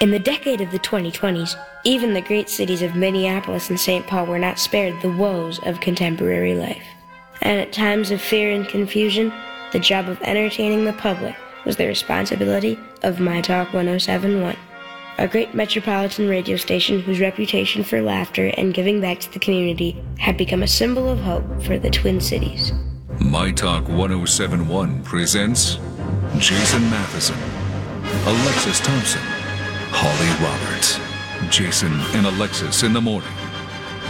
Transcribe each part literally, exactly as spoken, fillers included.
In the decade of the twenty twenties, even the great cities of Minneapolis and Saint Paul were not spared the woes of contemporary life. And at times of fear and confusion, the job of entertaining the public was the responsibility of MyTalk one oh seven point one, a great metropolitan radio station whose reputation for laughter and giving back to the community had become a symbol of hope for the Twin Cities. MyTalk one oh seven point one presents Jason Matheson, Alexis Thompson, Holly Roberts. Jason and Alexis in the Morning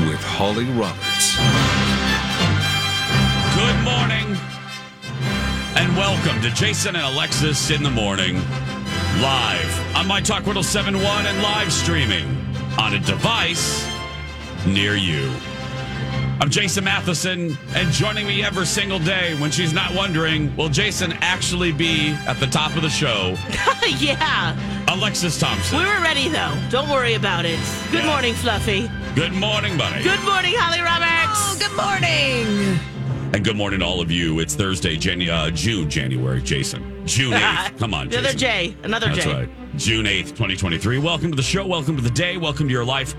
with Holly Roberts. Good morning and welcome to Jason and Alexis in the Morning, live on MyTalk one oh seven point one and live streaming on a device near you. I'm Jason Matheson, and joining me every single day when she's not wondering, will Jason actually be at the top of the show? Yeah. Alexis Thompson. We were ready, though. Don't worry about it. Good yeah. morning, Fluffy. Good morning, buddy. Good morning, Holly Roberts. Oh, good morning. And good morning to all of you. It's Thursday, Jan- uh, June, January, Jason. June eighth. Come on, Jason. Another J. Another That's J. That's right. June eighth, twenty twenty-three. Welcome to the show. Welcome to the day. Welcome to your life.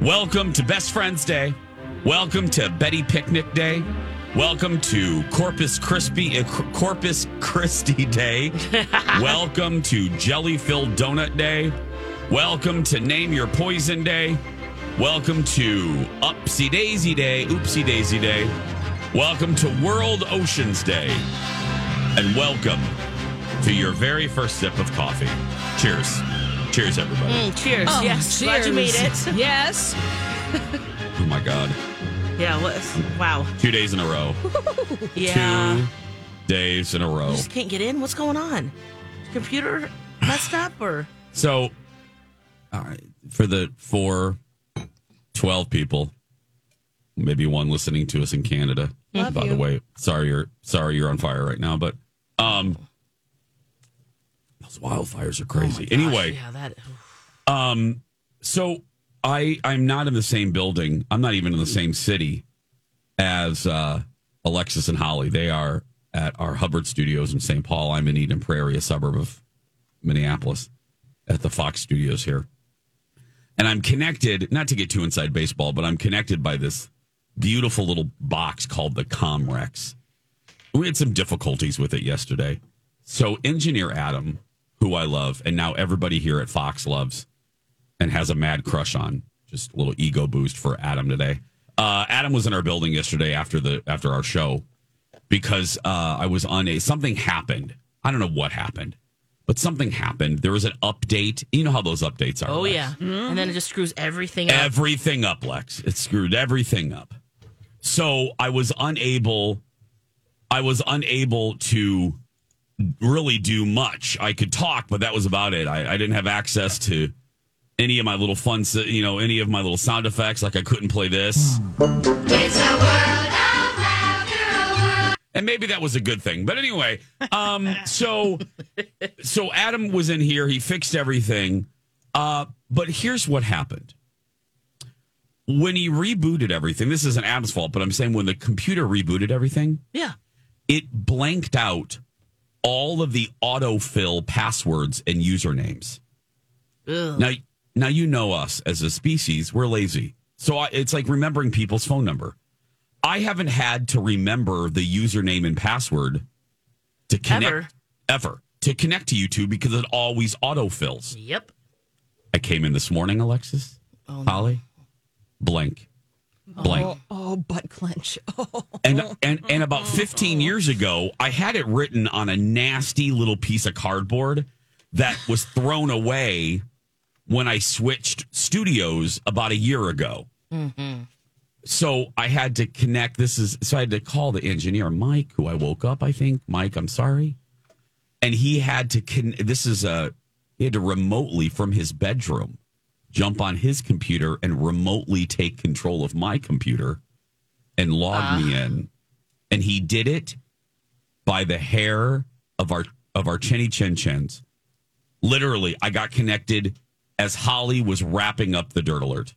Welcome to Best Friends Day. Welcome to Betty Picnic Day. Welcome to Corpus Crispy, uh, Corpus Christi Day. Welcome to Jelly-Filled Donut Day. Welcome to Name Your Poison Day. Welcome to Upsy Daisy Day, Oopsie Daisy Day. Welcome to World Oceans Day. And welcome to your very first sip of coffee. Cheers. Cheers, everybody. Mm, cheers. Oh, yes. Cheers. Glad you made it. Yes. Oh, my God. Yeah, well, wow. Two days in a row. yeah. Two days in a row. You just can't get in? What's going on? Computer messed up or? So, all right, for the four, twelve people, maybe one listening to us in Canada. Love by you. the way, sorry you're, sorry you're on fire right now, but um, those wildfires are crazy. Oh my gosh, anyway, yeah, that, um, so... I, I'm not in the same building. I'm not even in the same city as uh, Alexis and Holly. They are at our Hubbard Studios in Saint Paul. I'm in Eden Prairie, a suburb of Minneapolis, at the Fox Studios here. And I'm connected, not to get too inside baseball, but I'm connected by this beautiful little box called the Comrex. We had some difficulties with it yesterday. So engineer Adam, who I love, and now everybody here at Fox loves, and has a mad crush on. Just a little ego boost for Adam today. Uh, Adam was in our building yesterday after the after our show because uh, I was on a... Something happened. I don't know what happened, but something happened. There was an update. You know how those updates are, Oh, Lex. yeah. Mm-hmm. And then it just screws everything up. Everything up, Lex. It screwed everything up. So I was unable... I was unable to really do much. I could talk, but that was about it. I, I didn't have access to... any of my little fun, you know, any of my little sound effects, like I couldn't play this. It's a world of laughter. And maybe that was a good thing. But anyway, um, so so Adam was in here. He fixed everything. Uh, but here's what happened. When he rebooted everything, this isn't Adam's fault, but I'm saying when the computer rebooted everything, yeah, it blanked out all of the autofill passwords and usernames. Ugh. Now, now you know us as a species, we're lazy. So I, it's like remembering people's phone number. I haven't had to remember the username and password to connect ever, ever to connect to you two because it always autofills. Yep. I came in this morning, Alexis, oh, Holly, no. blank, blank. Oh, oh butt clench. Oh. And and and about fifteen oh. years ago, I had it written on a nasty little piece of cardboard that was thrown away when I switched studios about a year ago. Mm-hmm. So I had to connect. This is so I had to call the engineer, Mike, who I woke up, I think. Mike, I'm sorry. And he had to. Con- this is a He had to remotely from his bedroom jump on his computer and remotely take control of my computer and log ah. me in. And he did it by the hair of our of our chinny chin chins. Literally, I got connected as Holly was wrapping up the Dirt Alert.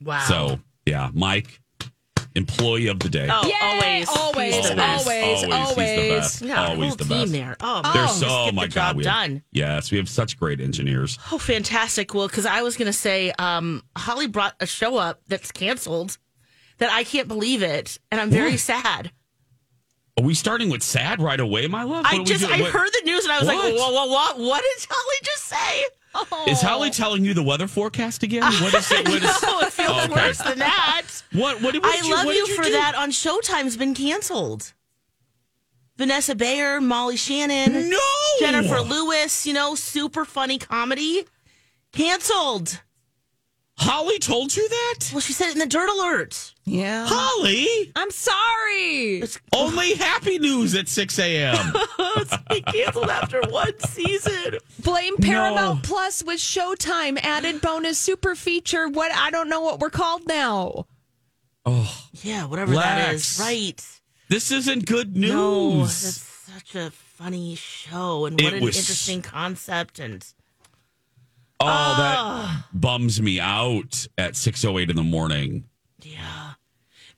Wow. So, yeah, Mike, employee of the day. Oh, Yay! always. Always, always, always, always. always. He's the best. Yeah, always the best. There. Oh, oh, so, oh my God. We have, done. Yes, we have such great engineers. Oh, fantastic. Well, because I was going to say, um, Holly brought a show up that's canceled that I can't believe it, and I'm very what? sad. Are we starting with sad right away, my love? What I just I what? heard the news and I was what? like, whoa, whoa, whoa, what did Holly just say? Oh. Is Holly telling you the weather forecast again? What is it? What is... no, it feels oh, okay. worse than that. What? What did I you, love what you, you for do? That on Showtime's been canceled. Vanessa Bayer, Molly Shannon, no! Jennifer Lewis, you know, super funny comedy, canceled. Holly told you that? Well, she said it in the Dirt Alert. Yeah. Holly? I'm sorry. It's only happy news at six a.m. It's canceled after one season. Blame Paramount no. Plus with Showtime. Added bonus super feature. What? I don't know what we're called now. Oh. Yeah, whatever Lex. that is. Right. This isn't good news. No, that's such a funny show. And what it an was... interesting concept. And... Oh, that oh. bums me out at six oh eight in the morning. Yeah.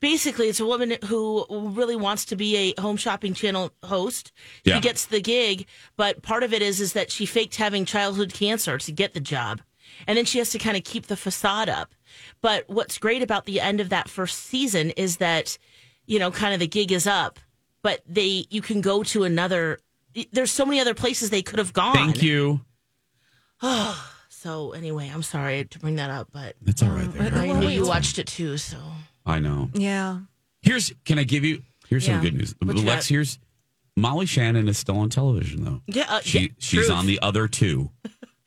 Basically, it's a woman who really wants to be a home shopping channel host. She yeah. gets the gig, but part of it is, is that she faked having childhood cancer to get the job. And then she has to kind of keep the facade up. But what's great about the end of that first season is that, you know, kind of the gig is up, but they you can go to another. There's so many other places they could have gone. Thank you. Oh. So anyway, I'm sorry to bring that up, but it's all right. There. I know you watched it too, so I know. Yeah. Here's can I give you? Here's yeah. some good news. What Lex, here's Molly Shannon is still on television though. Yeah, uh, she yeah, she's truth. on The Other Two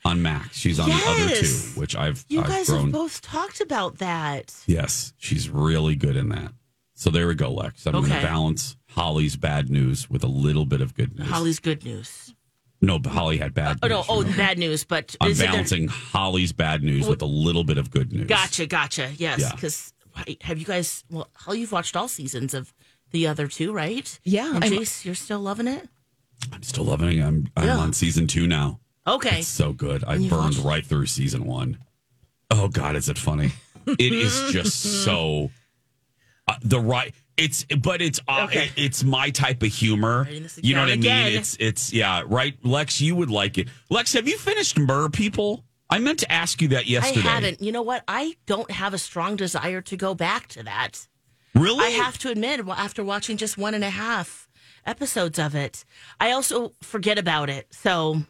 on Max. She's on yes. The Other Two, which I've you I've guys grown. have both talked about that. Yes, she's really good in that. So there we go, Lex. I'm okay. going to balance Holly's bad news with a little bit of good news. Holly's good news. No, Holly had bad news. Oh, no, oh, remember? bad news, but... I'm balancing there... Holly's bad news with a little bit of good news. Gotcha, gotcha, yes, because yeah. have you guys... Well, Holly, you've watched all seasons of The Other Two, right? Yeah. And Jace, you're still loving it? I'm still loving it. I'm, I'm yeah. on season two now. Okay. It's so good. I burned watched... right through season one. Oh, God, is it funny? It is just so... Uh, the right... It's, but it's, uh, okay. it's my type of humor. You know what I mean? Again. It's, it's, yeah, right. Lex, you would like it. Lex, have you finished Mer People? I meant to ask you that yesterday. I haven't. You know what? I don't have a strong desire to go back to that. Really? I have to admit, after watching just one and a half episodes of it, I also forget about it. So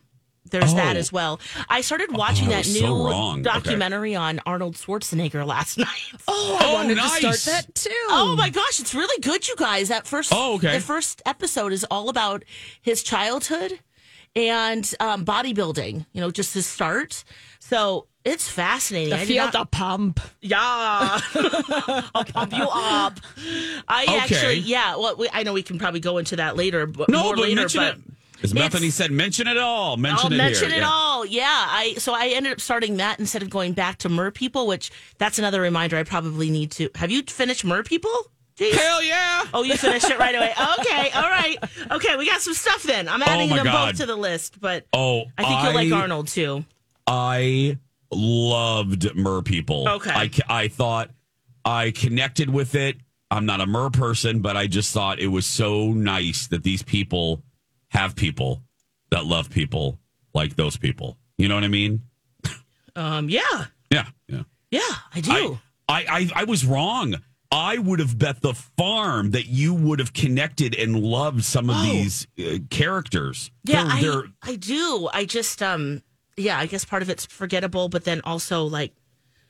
there's oh. that as well. I started watching oh, that, that new so documentary okay. on Arnold Schwarzenegger last night. Oh, I oh, wanted nice. to start that too. Oh my gosh, it's really good, you guys. That first, oh, okay. the first episode is all about his childhood and um, bodybuilding. You know, just his start. So it's fascinating. I feel the pump. Yeah, I'll pump you up. I okay. actually, yeah. Well, we, I know we can probably go into that later, but no, more but later, but. It. Because Bethany said, mention it all. Mention I'll it mention here. it yeah. all. Yeah. I So I ended up starting that instead of going back to Mer People, which that's another reminder I probably need to. Have you finished Mer People? Jeez. Hell yeah. Oh, you finished it right away. Okay. All right. Okay. We got some stuff then. I'm adding oh them God. both to the list, but oh, I think I, you'll like Arnold too. I loved Mer People. Okay. I, I thought I connected with it. I'm not a Mer person, but I just thought it was so nice that these people. Have people that love people like those people. You know what I mean? Um, yeah. Yeah. Yeah. Yeah, I do. I, I, I, I was wrong. I would have bet the farm that you would have connected and loved some of oh. these uh, characters. Yeah, they're, they're... I, I do. I just, um, yeah, I guess part of it's forgettable, but then also like,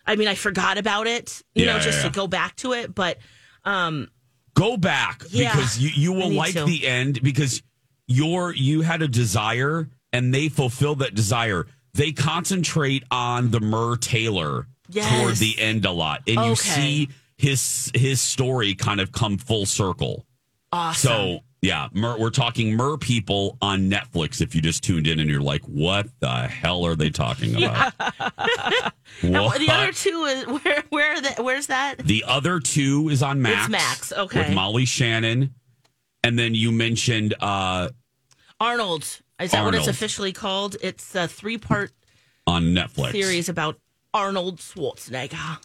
I mean, I forgot about it, you yeah, know, just yeah, yeah. to go back to it. But um, go back yeah, because you, you will like to. the end because... Your you had a desire and they fulfill that desire. They concentrate on the Mer Taylor yes. toward the end a lot, and okay. you see his his story kind of come full circle. Awesome. So Yeah, Mer, we're talking Mer People on Netflix. If you just tuned in and you're like, what the hell are they talking about? Yeah. The Other Two is where? Where? Are the, where's that? The Other Two is on Max. It's Max, okay. With Molly Shannon, and then you mentioned uh, Arnold. Is that Arnold. What it's officially called? It's a three part on Netflix series about Arnold Schwarzenegger.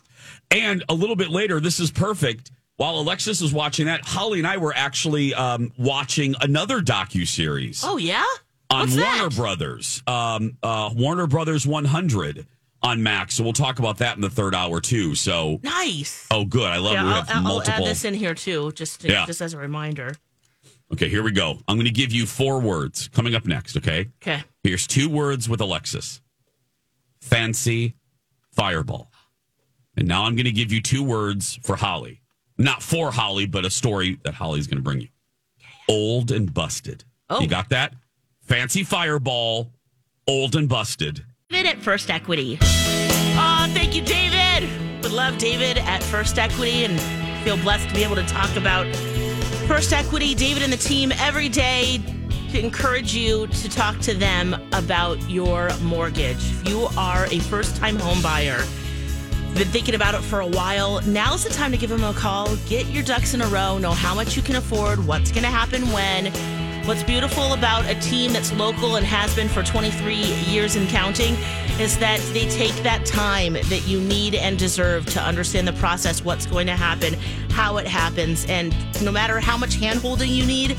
And a little bit later, this is perfect. While Alexis is watching that, Holly and I were actually um, watching another docuseries. Oh, yeah? On What's Warner that? Brothers. Um, uh, Warner Brothers one hundred on Max. So we'll talk about that in the third hour, too. So Nice. Oh, good. I love yeah, it. We I'll, have multiple... I'll add this in here, too, just, to, yeah. just as a reminder. Okay, here we go. I'm going to give you four words coming up next, okay? Okay. Here's two words with Alexis. Fancy, Fireball. And now I'm going to give you two words for Holly. Not for Holly, but a story that Holly's going to bring you. Yeah, yeah. Old and busted. Oh. You got that? Fancy Fireball, old and busted. David at First Equity. Oh, thank you, David. Would love David at First Equity and feel blessed to be able to talk about First Equity. David and the team every day to encourage you to talk to them about your mortgage. If you are a first-time home buyer, been thinking about it for a while, now's the time to give them a call. Get your ducks in a row. Know how much you can afford, what's going to happen when. What's beautiful about a team that's local and has been for twenty-three years and counting is that they take that time that you need and deserve to understand the process, what's going to happen, how it happens, and no matter how much hand-holding you need,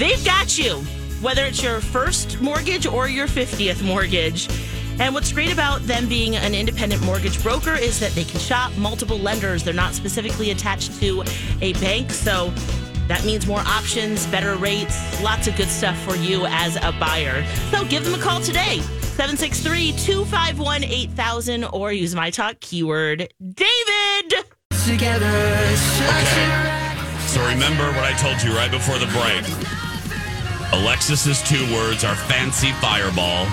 they've got you, whether it's your first mortgage or your fiftieth mortgage. And what's great about them being an independent mortgage broker is that they can shop multiple lenders. They're not specifically attached to a bank, so that means more options, better rates, lots of good stuff for you as a buyer. So give them a call today, seven six three, two five one, eight thousand, or use my talk keyword, David. Together, okay. So remember what I told you right before the break. Alexis's two words are fancy Fireball.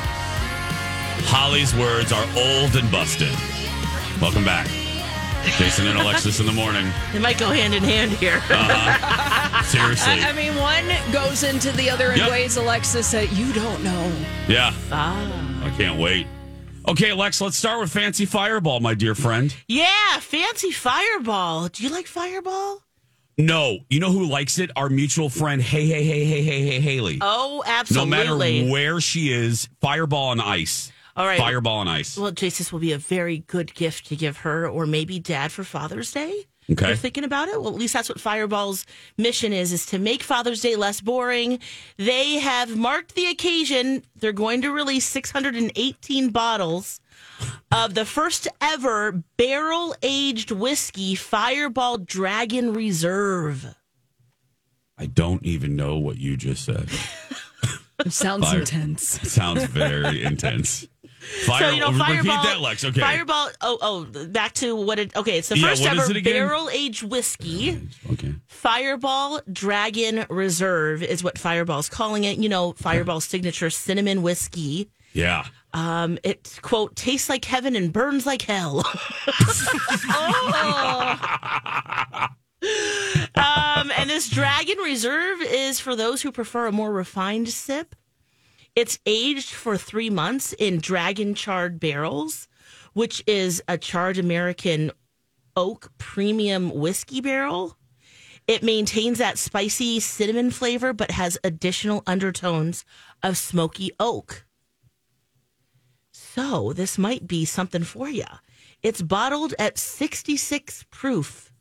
Holly's words are old and busted. Welcome back. Jason and Alexis in the morning. They might go hand in hand here. Uh-huh. Seriously. I, I mean, one goes into the other in yep. ways, Alexis, that you don't know. Yeah. Ah. I can't wait. Okay, Alex, let's start with Fancy Fireball, my dear friend. Yeah, Fancy Fireball. Do you like Fireball? No. You know who likes it? Our mutual friend, hey, hey, hey, hey, hey, hey, Haley. Oh, absolutely. No matter where she is, Fireball on ice. All right. Fireball and ice. Well, Jace, this will be a very good gift to give her or maybe dad for Father's Day. Okay. If you're thinking about it. Well, at least that's what Fireball's mission is, is to make Father's Day less boring. They have marked the occasion. They're going to release six hundred eighteen bottles of the first ever barrel-aged whiskey, Fireball Dragon Reserve. I don't even know what you just said. It sounds Fire. intense. It sounds very intense. Fire, so, you know, Fireball, repeat that, Lex. Okay. Fireball. Oh, oh, back to what it. Okay, it's the yeah, first ever barrel aged whiskey. Okay. Fireball Dragon Reserve is what Fireball's calling it. You know, Fireball's okay. signature cinnamon whiskey. Yeah. Um, it quote tastes like heaven and burns like hell. Oh. um, and this Dragon Reserve is for those who prefer a more refined sip. It's aged for three months in dragon charred barrels, which is a charred American oak premium whiskey barrel. It maintains that spicy cinnamon flavor, but has additional undertones of smoky oak. So this might be something for you. It's bottled at sixty-six proof.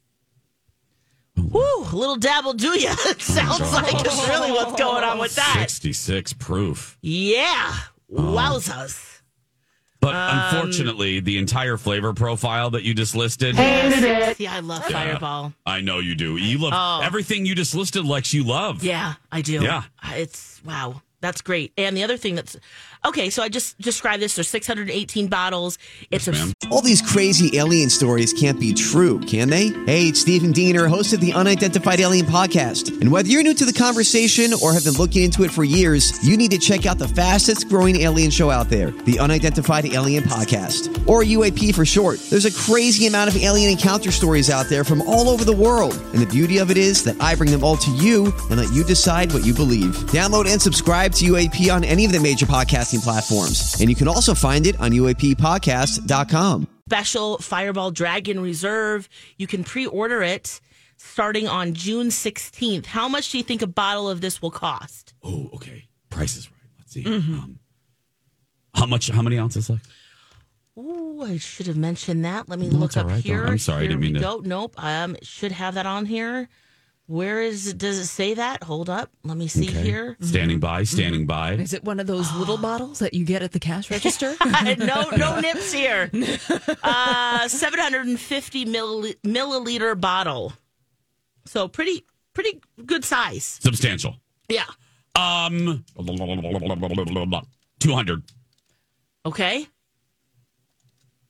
Woo, a little dabble, do ya? It sounds oh, like it's really what's going on with that. sixty-six proof. Yeah. Wowzers. Um, but um, unfortunately, the entire flavor profile that you just listed. Hated it. Yeah, I love yeah, Fireball. I know you do. You love oh. everything you just listed, Lex, you love. Yeah, I do. Yeah. It's, wow. That's great. And the other thing that's... Okay, so I just described this. There's six hundred eighteen bottles. It's yes, a... Ma'am. All these crazy alien stories can't be true, can they? Hey, it's Stephen Diener, host of the Unidentified Alien Podcast. And whether you're new to the conversation or have been looking into it for years, you need to check out the fastest growing alien show out there, the Unidentified Alien Podcast, or U A P for short. There's a crazy amount of alien encounter stories out there from all over the world. And the beauty of it is that I bring them all to you and let you decide what you believe. Download and subscribe to U A P on any of the major podcasting platforms. And you can also find it on U A P podcast dot com. Special Fireball Dragon Reserve. You can pre-order it starting on June sixteenth. How much do you think a bottle of this will cost? Oh, okay. Price is right. Let's see. Mm-hmm. Um, how much? How many ounces left? Oh, I should have mentioned that. Let me no, look up right, here. Though. I'm sorry. Here I didn't mean to. Go. Nope. Um, should have that on here. Where is it? Does it say that? Hold up. Let me see okay. here. Standing by, standing by. Is it one of those little bottles that you get at the cash register? no, no nips here. Uh, seven hundred fifty millil- milliliter bottle. So pretty, pretty good size. Substantial. Yeah. Um, two hundred. Okay.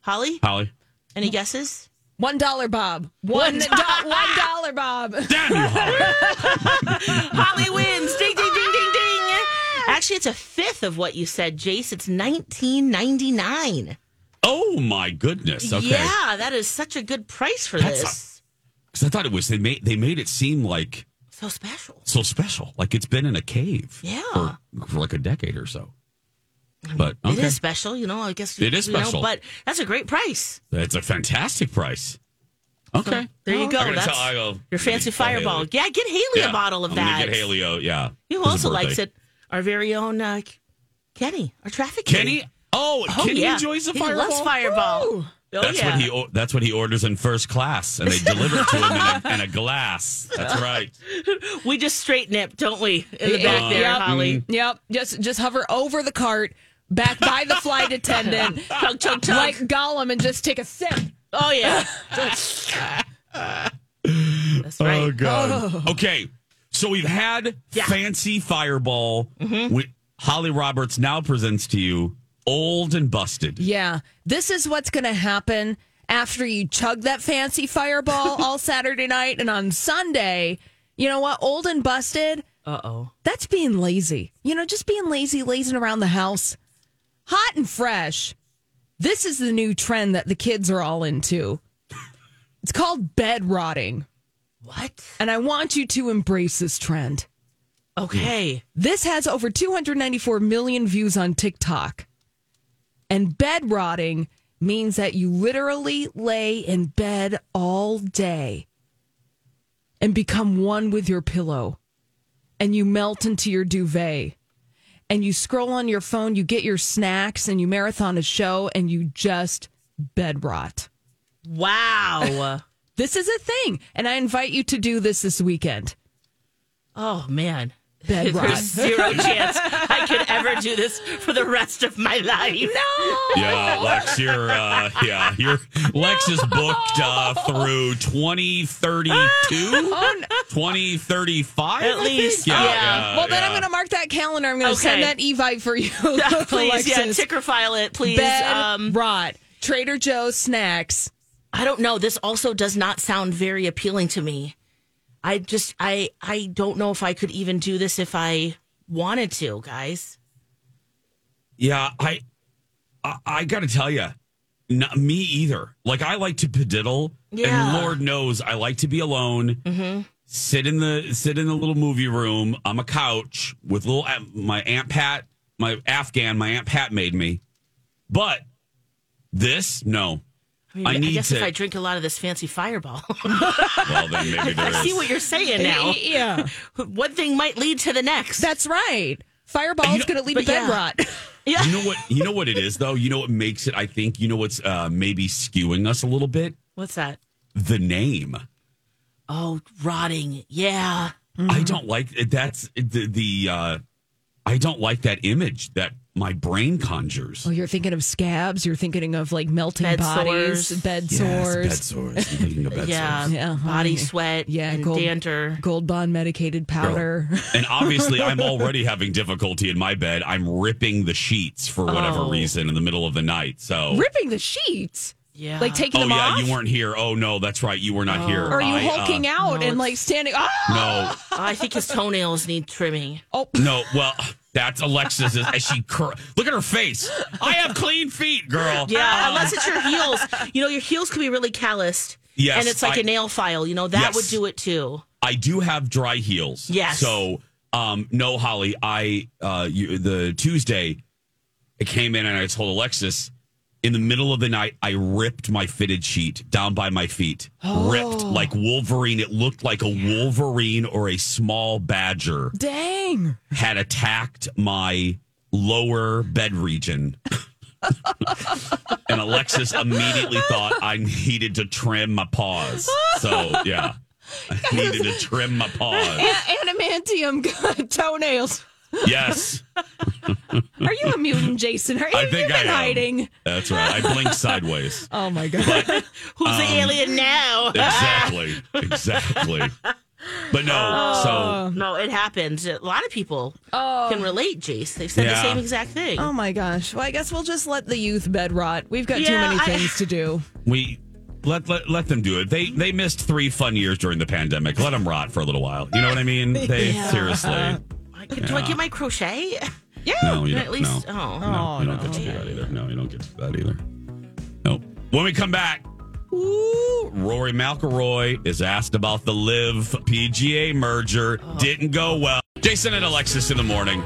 Holly? Holly. Any guesses? One dollar, Bob. One, one, do- one dollar, Bob. Damn you, Holly. Holly wins. Ding, ding, ding, ding, ding. Actually, it's a fifth of what you said, Jace. It's nineteen ninety-nine. Oh, my goodness. Okay. Yeah, that is such a good price for That's this. Because I thought it was, they made, they made it seem like... So special. So special. Like it's been in a cave. Yeah. For, for like a decade or so. But okay. It is special, you know. I guess you, it is special, you know, but that's a great price. That's a fantastic price. Okay, so there you go. Oh, that's tell, go, your fancy Fireball. Haley. Yeah, get Haley yeah, a bottle of I'm that. Get Haley, oh, yeah. Who also likes it? Our very own uh, Kenny, our traffic Kenny. Kenny? Oh, oh, Kenny yeah. enjoys the he Fireball. He loves Fireball. Woo! Oh, that's yeah. what he. That's what he orders in first class, and they deliver it to him in a, in a glass. That's right. We just straight nip, don't we? In the back uh, there, yep, Holly. Mm. Yep. Just just hover over the cart. Back by the flight attendant, chug, chug, chug. Like Gollum, and just take a sip. Oh, yeah. That's right. Oh, God. Oh. Okay, so we've had yeah. Fancy Fireball. Mm-hmm. We, Holly Roberts now presents to you Old and Busted. Yeah, this is what's going to happen after you chug that Fancy Fireball all Saturday night. And on Sunday, you know what? Old and Busted, uh-oh, that's being lazy. You know, just being lazy, lazing around the house. Hot and fresh. This is the new trend that the kids are all into. It's called bed rotting. What? And I want you to embrace this trend. Okay. This has over two hundred ninety-four million views on TikTok. And bed rotting means that you literally lay in bed all day and become one with your pillow. And you melt into your duvet. And you scroll on your phone, you get your snacks, and you marathon a show, and you just bed rot. Wow. This is a thing. And I invite you to do this this weekend. Oh, man. Bed rot. There's zero chance I could ever do this for the rest of my life. No. Yeah, Lex, you're, uh, yeah, you're, Lex no. is booked uh, through twenty thirty-two, oh, no. twenty thirty-five, at least. Yeah, yeah. yeah. Well, then yeah. I'm going to mark that calendar. I'm going to okay. send that e-vite for you. Please, yeah, ticker file it, please. Bed um, rot. Trader Joe's snacks. I don't know. This also does not sound very appealing to me. I just, I, I don't know if I could even do this if I wanted to, guys. Yeah, I, I, I got to tell you, not me either. Like, I like to pediddle, yeah. and Lord knows I like to be alone. Mm-hmm. Sit in the sit in the little movie room on a couch with little my Aunt Pat, my Afghan, my Aunt Pat made me. But this, no. I, mean, I, need I guess to, if I drink a lot of this Fancy Fireball. Well, then maybe there is. I see what you're saying now. Yeah. One thing might lead to the next. That's right. Fireball you is going to lead to bed yeah. rot. Yeah. You know what? You know what it is, though? You know what makes it, I think, you know what's uh, maybe skewing us a little bit? What's that? The name. Oh, rotting. Yeah. Mm-hmm. I don't like it. That's the, the uh, I don't like that image, that my brain conjures. Oh, you're thinking of scabs. You're thinking of like melting bed bodies, sores. bed yes, sores, bed sores. I'm thinking of bed yeah. sores. Yeah, body sweat. Yeah, and gold, dander, gold bond medicated powder. Girl. And obviously, I'm already having difficulty in my bed. I'm ripping the sheets for whatever oh. reason in the middle of the night. So ripping the sheets. Yeah. Like taking oh, them yeah, off. Oh, yeah, you weren't here. Oh, no, that's right. You were not oh. here. Or are you I, hulking uh, out no, and like standing? Ah! No. I think his toenails need trimming. Oh. No, well, that's Alexis. As she cur- Look at her face. I have clean feet, girl. Yeah, uh, unless it's your heels. You know, your heels can be really calloused. Yes. And it's like I, a nail file. You know, that yes. would do it too. I do have dry heels. Yes. So, um, no, Holly, I, uh, you, the Tuesday, I came in and I told Alexis, in the middle of the night, I ripped my fitted sheet down by my feet. Oh. Ripped like Wolverine. It looked like a Wolverine or a small badger. Dang. Had attacked my lower bed region. And Alexis immediately thought I needed to trim my paws. So, yeah. I needed to trim my paws. An- adamantium toenails. Yes. Are you a mutant, Jason? Are you, I think you been I hiding? That's right. I blink sideways. Oh, my God. But, Who's um, the alien now? Exactly. Exactly. But no. Oh, so no, it happens. A lot of people oh. can relate, Jace. They've said yeah. the same exact thing. Oh, my gosh. Well, I guess we'll just let the youth bed rot. We've got yeah, too many I, things to do. We... Let, let let them do it. They they missed three fun years during the pandemic. Let them rot for a little while. You know what I mean? They yeah. seriously. I, do yeah. I get my crochet? Yeah. No, you don't, at least. No, oh, no, you don't no. get to do that either. No, you don't get to do that either. Nope. When we come back, ooh, Rory McIlroy is asked about the L I V P G A merger. Oh. Didn't go well. Jason and Alexis in the morning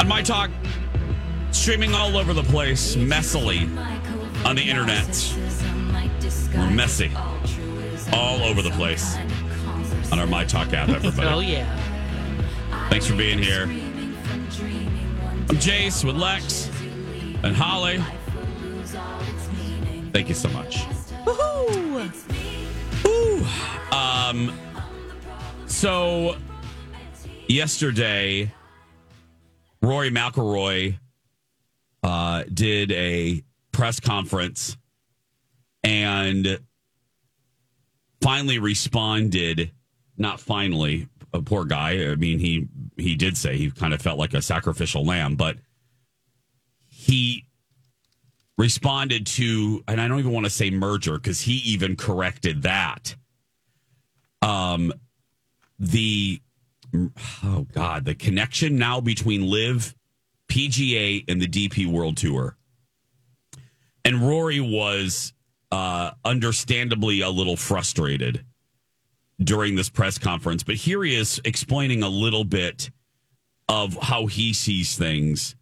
on My Talk, streaming all over the place, messily on the internet. We're messy all over the place on our My Talk app, everybody. Oh, yeah. Thanks for being here. I'm Jace with Lex and Holly. Thank you so much. Woohoo! Ooh. Um, so, yesterday, Rory McIlroy uh, did a press conference and finally responded, not finally, a poor guy. I mean, he, he did say he kind of felt like a sacrificial lamb, but he responded to, and I don't even want to say merger because he even corrected that. Um, the, oh God, the connection now between L I V, P G A, and the D P World Tour. And Rory was... Uh, understandably a little frustrated during this press conference. But here he is explaining a little bit of how he sees things.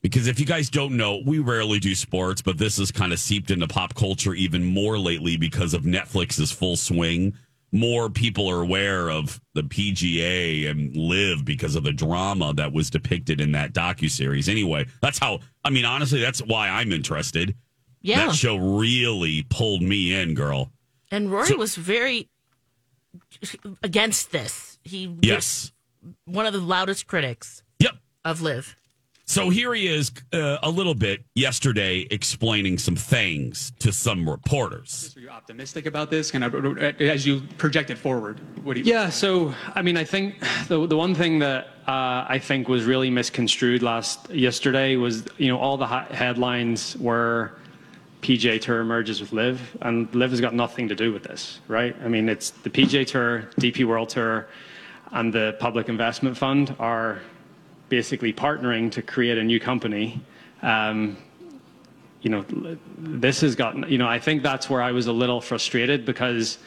Because if you guys don't know, we rarely do sports, but this has kind of seeped into pop culture even more lately because of Netflix's Full Swing. More people are aware of the P G A and L I V because of the drama that was depicted in that docuseries. Anyway, that's how, I mean, honestly, that's why I'm interested. Yeah. That show really pulled me in, girl. And Rory so, was very against this. He yes. was one of the loudest critics yep. of L I V. So here he is uh, a little bit yesterday explaining some things to some reporters. Are you optimistic about this? Can I, as you project it forward? What do you- yeah, so, I mean, I think the the one thing that uh, I think was really misconstrued last yesterday was, you know, all the headlines were... P G A Tour merges with L I V, and L I V has got nothing to do with this, right? I mean, it's the P G A Tour, D P World Tour, and the Public Investment Fund are basically partnering to create a new company. Um, you know, this has got, you know, I think that's where I was a little frustrated because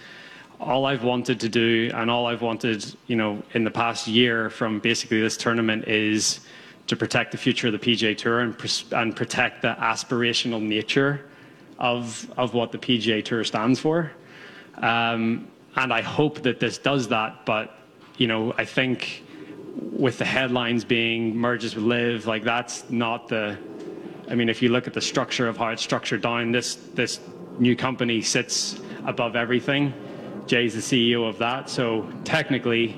all I've wanted to do and all I've wanted, you know, in the past year from basically this tournament is to protect the future of the P G A Tour and, and protect the aspirational nature of of what the P G A Tour stands for. Um, and I hope that this does that, but, you know, I think with the headlines being merges with L I V, like that's not the, I mean, if you look at the structure of how it's structured down, this, this new company sits above everything. Jay's the C E O of that, so technically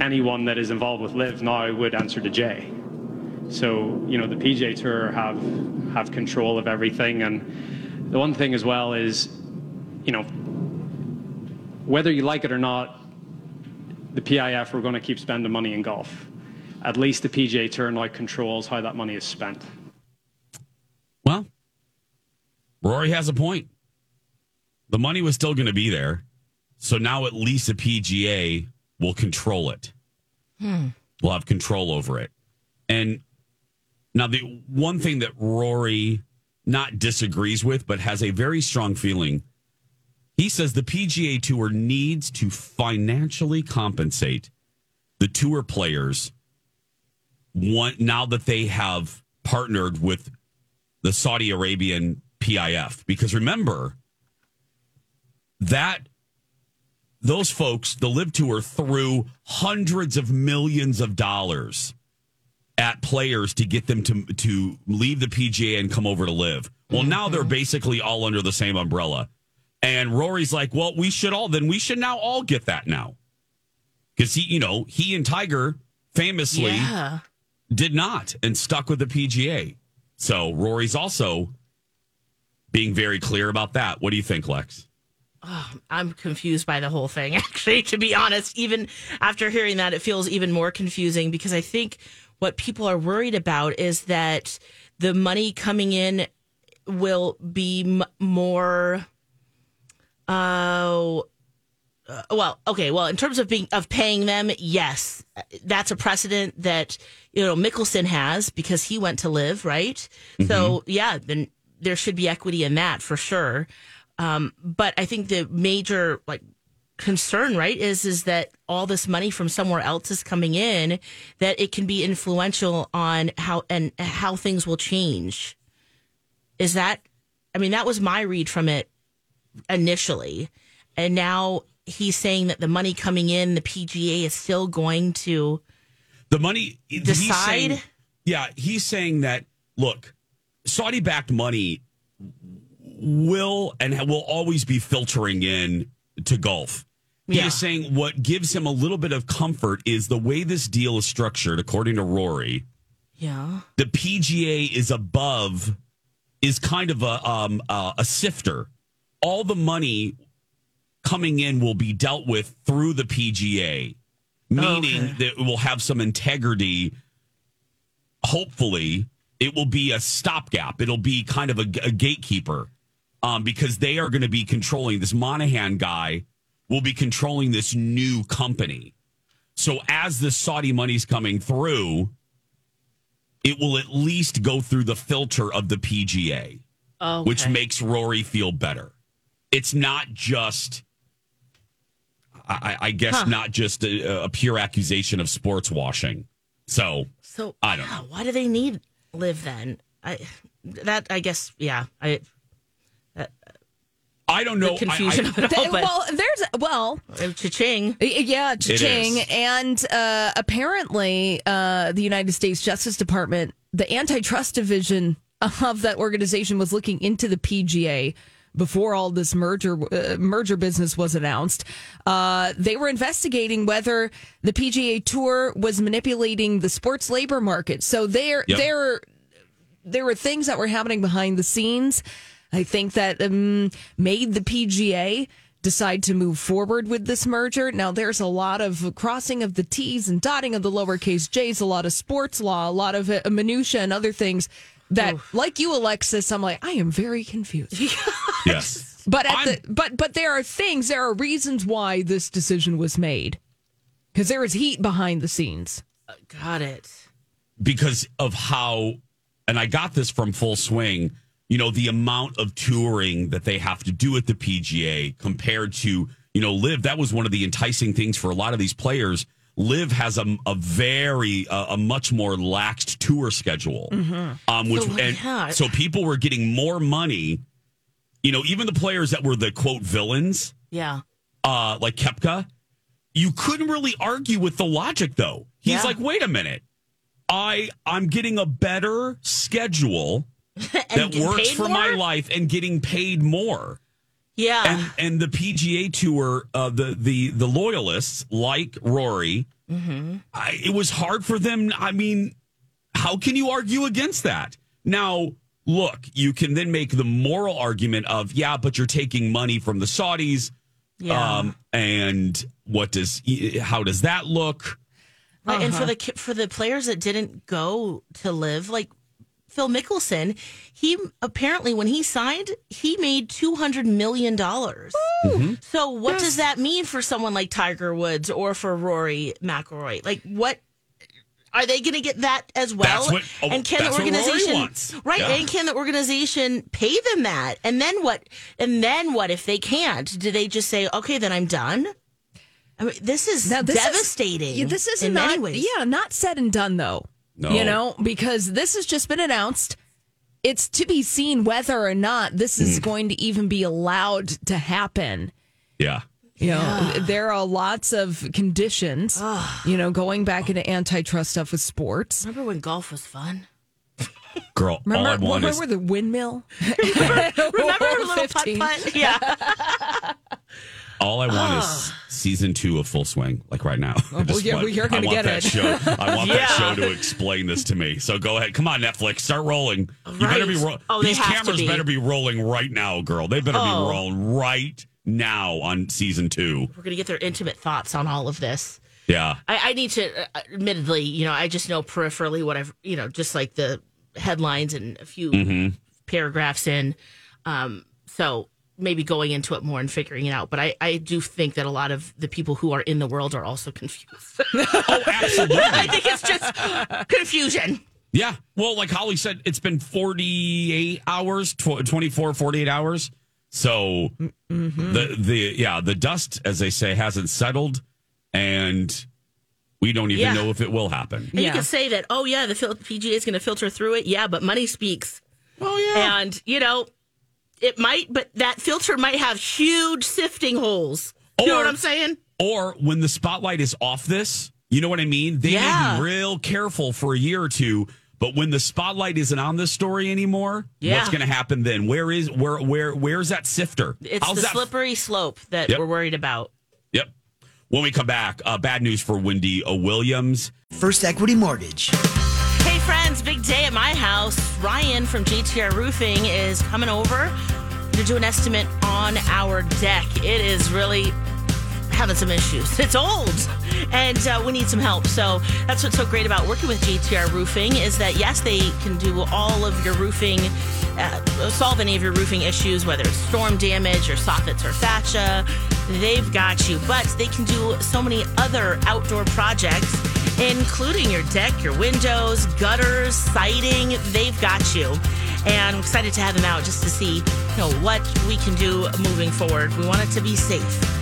anyone that is involved with L I V now would answer to Jay. So, you know, the P G A Tour have have control of everything. And the one thing as well is, you know, whether you like it or not, the P I F are going to keep spending money in golf. At least the P G A Tour now controls how that money is spent. Well, Rory has a point. The money was still going to be there. So now at least the P G A will control it. Hmm. We'll have control over it. And now the one thing that Rory not disagrees with, but has a very strong feeling, he says the P G A Tour needs to financially compensate the tour players one, now that they have partnered with the Saudi Arabian P I F. Because remember, that those folks, the LIV Tour, threw hundreds of millions of dollars at players to get them to to leave the P G A and come over to LIV. Well, mm-hmm. Now they're basically all under the same umbrella. And Rory's like, well, we should all, then we should now all get that now. Because he, you know, he and Tiger famously yeah. did not and stuck with the P G A. So Rory's also being very clear about that. What do you think, Lex? Oh, I'm confused by the whole thing, actually, to be honest. Even after hearing that, it feels even more confusing because I think what people are worried about is that the money coming in will be m- more... Oh, uh, well, okay. Well, in terms of being of paying them, yes, that's a precedent that, you know, Mickelson has because he went to LIV, right? Mm-hmm. So yeah, then there should be equity in that for sure. Um, but I think the major like concern, right, is is that all this money from somewhere else is coming in, that it can be influential on how and how things will change. Is that? I mean, that was my read from it. Initially, and now he's saying that the money coming in, the P G A is still going to the money decide. He's saying, yeah, he's saying that. Look, Saudi-backed money will and will always be filtering in to golf. He yeah. is saying what gives him a little bit of comfort is the way this deal is structured, according to Rory. Yeah, the P G A is above, is kind of a um a, a sifter. All the money coming in will be dealt with through the P G A, meaning okay. that it will have some integrity. Hopefully, it will be a stopgap. It'll be kind of a, a gatekeeper um, because they are going to be controlling this. Monahan guy will be controlling this new company. So as the Saudi money's coming through, it will at least go through the filter of the P G A, okay. which makes Rory feel better. It's not just, I, I guess, huh. not just a, a pure accusation of sports washing. So, so I don't wow, know. Why do they need LIV then? I that I guess, yeah. I uh, I don't know. The confusion I, I, of it all, they, well, there's well, cha-ching, yeah, cha-ching, and uh, apparently uh, the United States Justice Department, the antitrust division of that organization, was looking into the P G A. Before all this merger uh, merger business was announced, uh, they were investigating whether the P G A Tour was manipulating the sports labor market. So there, yep. there, there were things that were happening behind the scenes, I think, that um, made the P G A decide to move forward with this merger. Now, there's a lot of crossing of the T's and dotting of the lowercase J's, a lot of sports law, a lot of uh, minutia and other things that, oof. Like you, Alexis, I'm like, I am very confused. Yes. But at the, but but there are things, there are reasons why this decision was made. Because there is heat behind the scenes. Got it. Because of how, and I got this from Full Swing, you know, the amount of touring that they have to do at the P G A compared to, you know, LIV. That was one of the enticing things for a lot of these players. LIV has a, a very, a, a much more laxed tour schedule. Mm-hmm. Um, which, so, and yeah. so people were getting more money, you know, even the players that were the quote villains. Yeah. Uh, like Koepka, you couldn't really argue with the logic though. He's yeah. like, wait a minute. I, I'm getting a better schedule that works for more? my life and getting paid more. Yeah, and and the P G A Tour, uh, the the the loyalists like Rory, mm-hmm. I, it was hard for them. I mean, How can you argue against that? Now, look, you can then make the moral argument of, yeah, but you're taking money from the Saudis. Yeah. Um, and what does, how does that look? Right. Uh-huh. And for the, for the players that didn't go to live, like Phil Mickelson, he apparently, when he signed, he made two hundred million dollars. Mm-hmm. So what yes. does that mean for someone like Tiger Woods or for Rory McIlroy? Like, what? Are they going to get that as well? That's what, oh, and can that's the organization what wants. Right? Yeah. And can the organization pay them that? And then what? And then what if they can't? Do they just say, "Okay, then I'm done"? I mean, this is now, this devastating. Is, yeah, this is in not, many ways. Yeah, not said and done though. No. You know, because this has just been announced. It's to be seen whether or not this is mm. going to even be allowed to happen. Yeah. You know, yeah. there are lots of conditions, Ugh. you know, going back into antitrust stuff with sports. Remember when golf was fun? Girl, remember, all I want remember is... Remember the windmill? remember remember little putt-putt? Yeah. All I want oh. is season two of Full Swing, like right now. Oh, well, yeah, want, you're going to get that it. Show. I want yeah. that show to explain this to me. So go ahead. Come on, Netflix. Start rolling. Right. You better be rolling. Oh, These cameras be. better be rolling right now, girl. They better oh. be rolling right now on season two. We're going to get their intimate thoughts on all of this. Yeah. I, I need to, uh, admittedly, you know, I just know peripherally what I've, you know, just like the headlines and a few mm-hmm. paragraphs in. Um, so maybe going into it more and figuring it out. But I, I do think that a lot of the people who are in the world are also confused. Oh, absolutely. I think it's just confusion. Yeah. Well, like Holly said, it's been forty-eight hours, tw- twenty-four, forty-eight hours. So mm-hmm. the the yeah the dust, as they say, hasn't settled, and we don't even yeah. know if it will happen. And yeah. you can say that, oh yeah, the P G A is going to filter through it. Yeah, but money speaks. Oh yeah, and you know it might, but that filter might have huge sifting holes. Or, you know what I'm saying? Or when the spotlight is off this, you know what I mean? They yeah. may be real careful for a year or two. But when the spotlight isn't on this story anymore, yeah. what's going to happen then? Where is where where where's that sifter? It's How's the that? slippery slope that yep. we're worried about. Yep. When we come back, uh, bad news for Wendy Williams. First Equity Mortgage. Hey friends, big day at my house. Ryan from G T R Roofing is coming over to do an estimate on our deck. It is really having some issues. It's old, and uh, we need some help. So that's what's so great about working with G T R Roofing is that, yes, they can do all of your roofing, uh, solve any of your roofing issues, whether it's storm damage or soffits or fascia. They've got you. But they can do so many other outdoor projects, including your deck, your windows, gutters, siding. They've got you. And I'm excited to have them out just to see, you know, what we can do moving forward. We want it to be safe.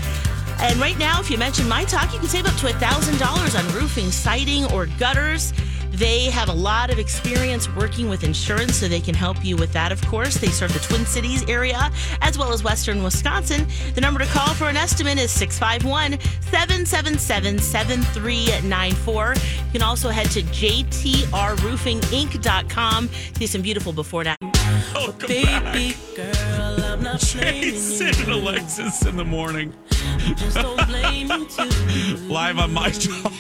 And right now, if you mention My Talk, you can save up to one thousand dollars on roofing, siding, or gutters. They have a lot of experience working with insurance, so they can help you with that, of course. They serve the Twin Cities area as well as western Wisconsin. The number to call for an estimate is six five one, seven seven seven, seven three nine four. You can also head to J T R roofing inc dot com to see some beautiful before and after. Welcome baby back. Girl, I'm not Jason and Alexis in the morning. Just don't blame me too. Live on My Talk.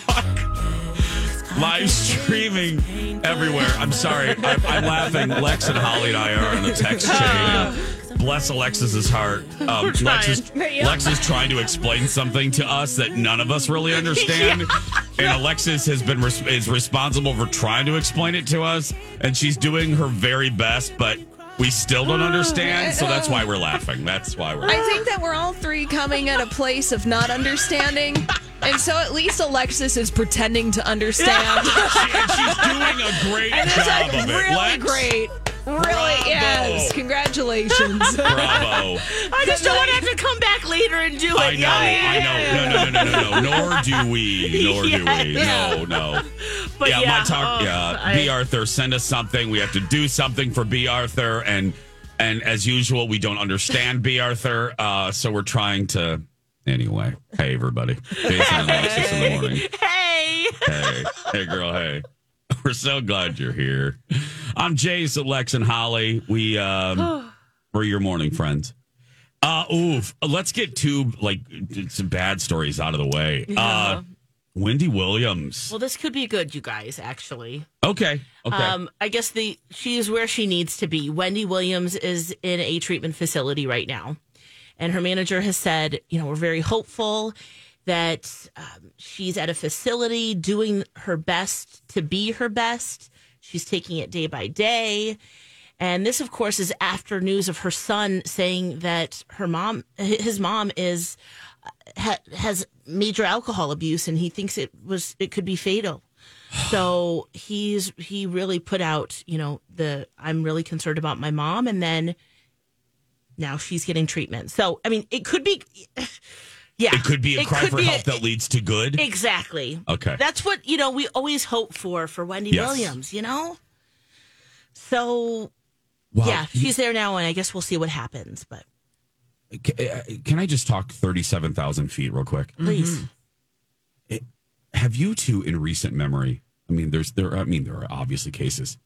Live streaming everywhere. I'm sorry. I'm, I'm laughing. Lex and Holly and I are on the text chain. Bless Alexis's heart. Um, Lex, is, Lex is trying to explain something to us that none of us really understand. yeah. And Alexis has been res- is responsible for trying to explain it to us. And she's doing her very best, but we still don't understand, so that's why we're laughing. That's why we're laughing. I think that we're all three coming at a place of not understanding. And so at least Alexis is pretending to understand. And she's doing a great and job like, of really it. Really great. Really, Bravo. Yes. Congratulations. Bravo. I just don't want to have to come back later and do it. I know, yeah. I know. No, no, no, no, no. Nor do we. Nor yeah, do we. Yeah. No, no. But yeah, yeah, My Talk, oh, yeah. I, B. Arthur, send us something. We have to do something for B. Arthur. And, and as usual, we don't understand B. Arthur. Uh, so we're trying to... Anyway. Hey, everybody. Jason and Alexis in the morning. Hey. Hey. Hey, girl. Hey. We're so glad you're here. I'm Jason, Lex, and Holly. We um, we're your morning friends. Uh, oof. Let's get two like some bad stories out of the way. Yeah. Uh, Wendy Williams. Well, this could be good, you guys, actually. Okay. Okay. Um, I guess the she is where she needs to be. Wendy Williams is in a treatment facility right now. And her manager has said, you know, we're very hopeful that um, she's at a facility doing her best to be her best. She's taking it day by day. And this, of course, is after news of her son saying that her mom, his mom is... Ha, has major alcohol abuse, and he thinks it was it could be fatal. So he's he really put out, you know, the I'm really concerned about my mom, and then now she's getting treatment. So I mean, it could be, yeah, it could be a cry for help that leads to good. Exactly. Okay, that's what you know we always hope for for Wendy yes. Williams. You know, so wow. yeah, she's there now, and I guess we'll see what happens, but. Can I just talk thirty-seven thousand feet real quick? Please. It, have you two in recent memory? I mean, there's there. I mean, there are obviously cases,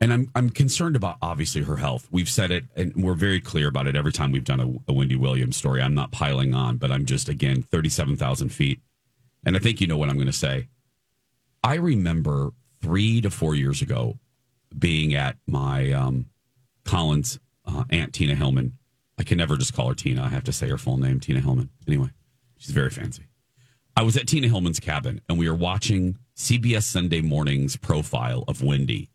and I'm I'm concerned about obviously her health. We've said it, and we're very clear about it every time we've done a, a Wendy Williams story. I'm not piling on, but I'm just again thirty-seven thousand feet, and I think you know what I'm going to say. I remember three to four years ago being at my um, Colin's uh, Aunt Tina Hillman. I can never just call her Tina. I have to say her full name, Tina Hillman. Anyway, she's very fancy. I was at Tina Hillman's cabin, and we were watching C B S Sunday Morning's profile of Wendy,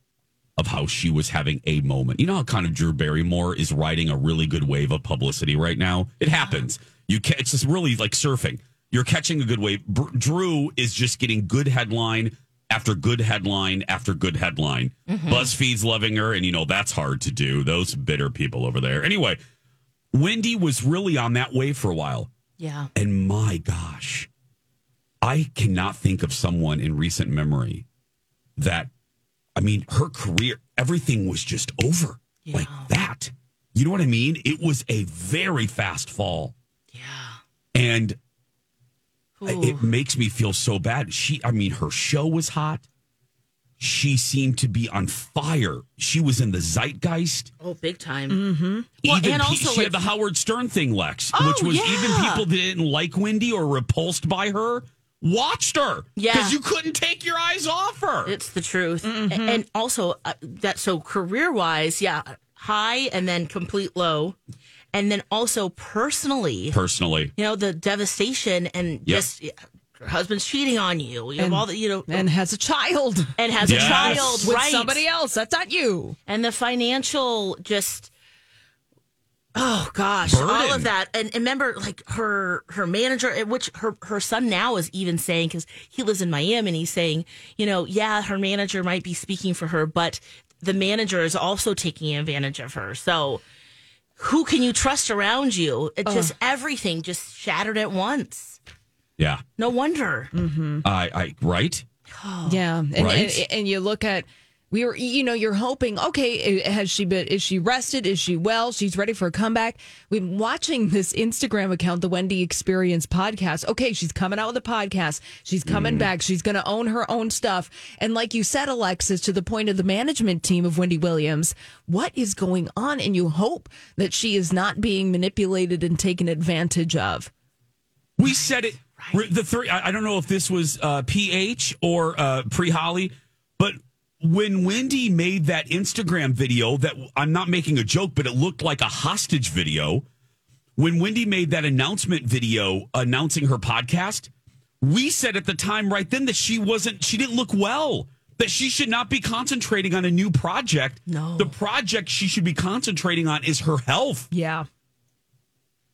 of how she was having a moment. You know how kind of Drew Barrymore is riding a really good wave of publicity right now? It happens. You ca- It's just really like surfing. You're catching a good wave. Br- Drew is just getting good headline after good headline after good headline. Mm-hmm. BuzzFeed's loving her, and you know that's hard to do. Those bitter people over there. Anyway... Wendy was really on that wave for a while. Yeah. And my gosh, I cannot think of someone in recent memory that, I mean, her career, everything was just over yeah. like that. You know what I mean? It was a very fast fall. Yeah. And Ooh. It makes me feel so bad. She, I mean, her show was hot. She seemed to be on fire. She was in the zeitgeist. Oh, big time. Mm-hmm. Well, and also, she like, had the Howard Stern thing, Lex, oh, which was yeah. even people that didn't like Wendy or repulsed by her watched her. Yeah. Because you couldn't take your eyes off her. It's the truth. Mm-hmm. And also, uh, that so career-wise, yeah, high and then complete low. And then also personally. Personally. You know, the devastation and yep. just... Her husband's cheating on you. You and, have all the, you know, and has a child. And has yes. a child with right. somebody else. That's not you. And the financial just, oh gosh, burden. All of that. And, and remember, like her her manager, which her, her son now is even saying, because he lives in Miami, and he's saying, you know, yeah, her manager might be speaking for her, but the manager is also taking advantage of her. So who can you trust around you? It just oh. everything just shattered at once. Yeah. No wonder. Mm-hmm. I, I right. Yeah, and, right? and and you look at we were you know you're hoping okay has she been is she rested is she well she's ready for a comeback. We've been watching this Instagram account, the Wendy Experience podcast. Okay, she's coming out with a podcast. She's coming mm. back. She's going to own her own stuff. And like you said, Alexis, to the point of the management team of Wendy Williams, what is going on? And you hope that she is not being manipulated and taken advantage of. We said it. The three, I don't know if this was uh, P H or uh, pre-Holly, but when Wendy made that Instagram video that, I'm not making a joke, but it looked like a hostage video. When Wendy made that announcement video announcing her podcast, we said at the time right then that she wasn't, she didn't look well, that she should not be concentrating on a new project. No. The project she should be concentrating on is her health. Yeah.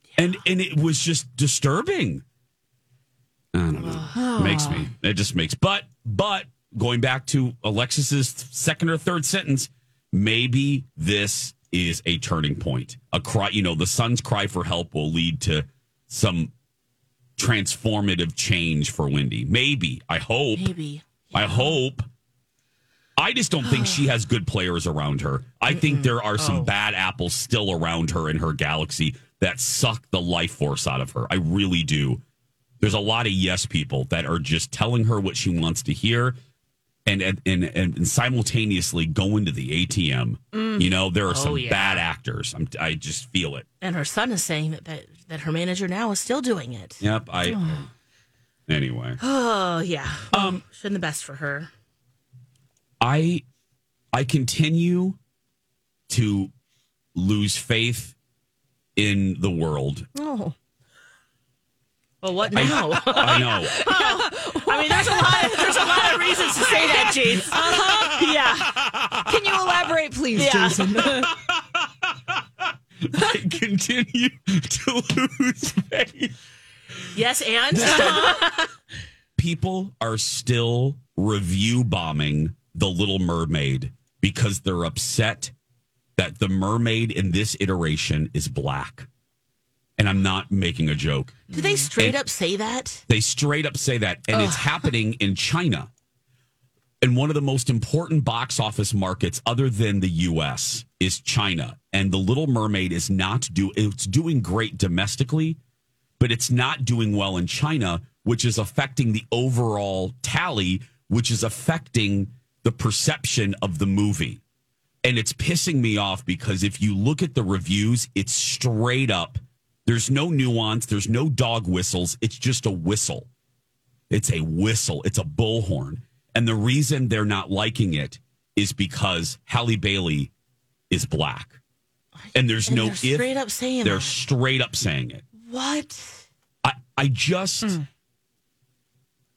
yeah. And and it was just disturbing. I don't know. Oh. Makes me. It just makes. But but going back to Alexis's second or third sentence, maybe this is a turning point. A cry, you know, the son's cry for help will lead to some transformative change for Wendy. Maybe. I hope. Maybe. Yeah. I hope. I just don't think she has good players around her. I Mm-mm. think there are some oh. bad apples still around her in her galaxy that suck the life force out of her. I really do. There's a lot of yes people that are just telling her what she wants to hear and and, and, and simultaneously going to the A T M. Mm. You know, there are oh, some yeah. bad actors. I'm, I just feel it. And her son is saying that, that, that her manager now is still doing it. Yep. I. Oh. Anyway. Oh, yeah. Um, She's been the best for her. I, I continue to lose faith in the world. Oh. Well, what now? I, I know. Oh. I mean, there's a lot. There's a lot of reasons to say that, Jason. Uh huh. Yeah. Can you elaborate, please, yeah. Jason? I continue to lose faith. Yes, and uh-huh. People are still review bombing The Little Mermaid because they're upset that the mermaid in this iteration is black. And I'm not making a joke. Do they straight and up say that? They straight up say that. And Ugh. It's happening in China, and one of the most important box office markets other than the U S is China. And The Little Mermaid is not do it's doing great domestically, but it's not doing well in China, which is affecting the overall tally, which is affecting the perception of the movie. And it's pissing me off because if you look at the reviews, it's straight up. There's no nuance. There's no dog whistles. It's just a whistle. It's a whistle. It's a bullhorn. And the reason they're not liking it is because Halle Bailey is black. And there's and no they're if. Straight up saying they're that. straight up saying it. What? I, I just, mm.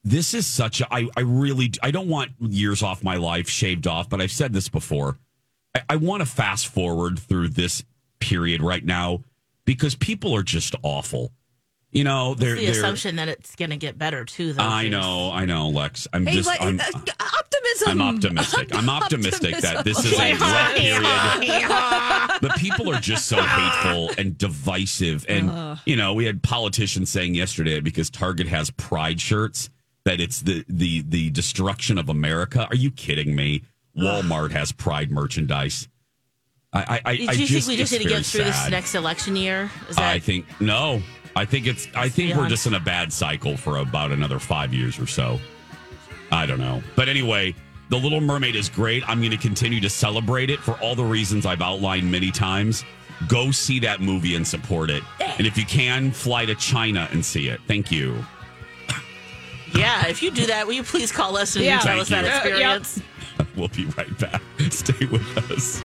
this is such a, I, I really, I don't want years off my life shaved off, but I've said this before. I, I want to fast forward through this period right now. Because people are just awful. You know, they're... It's the they're, assumption that it's going to get better, too, though. I know, I know, Lex. I'm hey, just... Like, I'm, uh, optimism! I'm optimistic. I'm optimistic optimism. that this is a wet period. But people are just so hateful and divisive. And, uh. you know, we had politicians saying yesterday, because Target has pride shirts, that it's the, the, the destruction of America. Are you kidding me? Walmart has pride merchandise. I, I, I, Do you I think just, we just need to get through sad. this next election year? Is that... I think no. I think it's. I think we're just in a bad cycle for about another five years or so. I don't know, but anyway, The Little Mermaid is great. I'm going to continue to celebrate it for all the reasons I've outlined many times. Go see that movie and support it, and if you can, fly to China and see it. Thank you. Yeah, if you do that, will you please call us and yeah. tell Thank us you. that experience? Uh, yep. We'll be right back. Stay with us.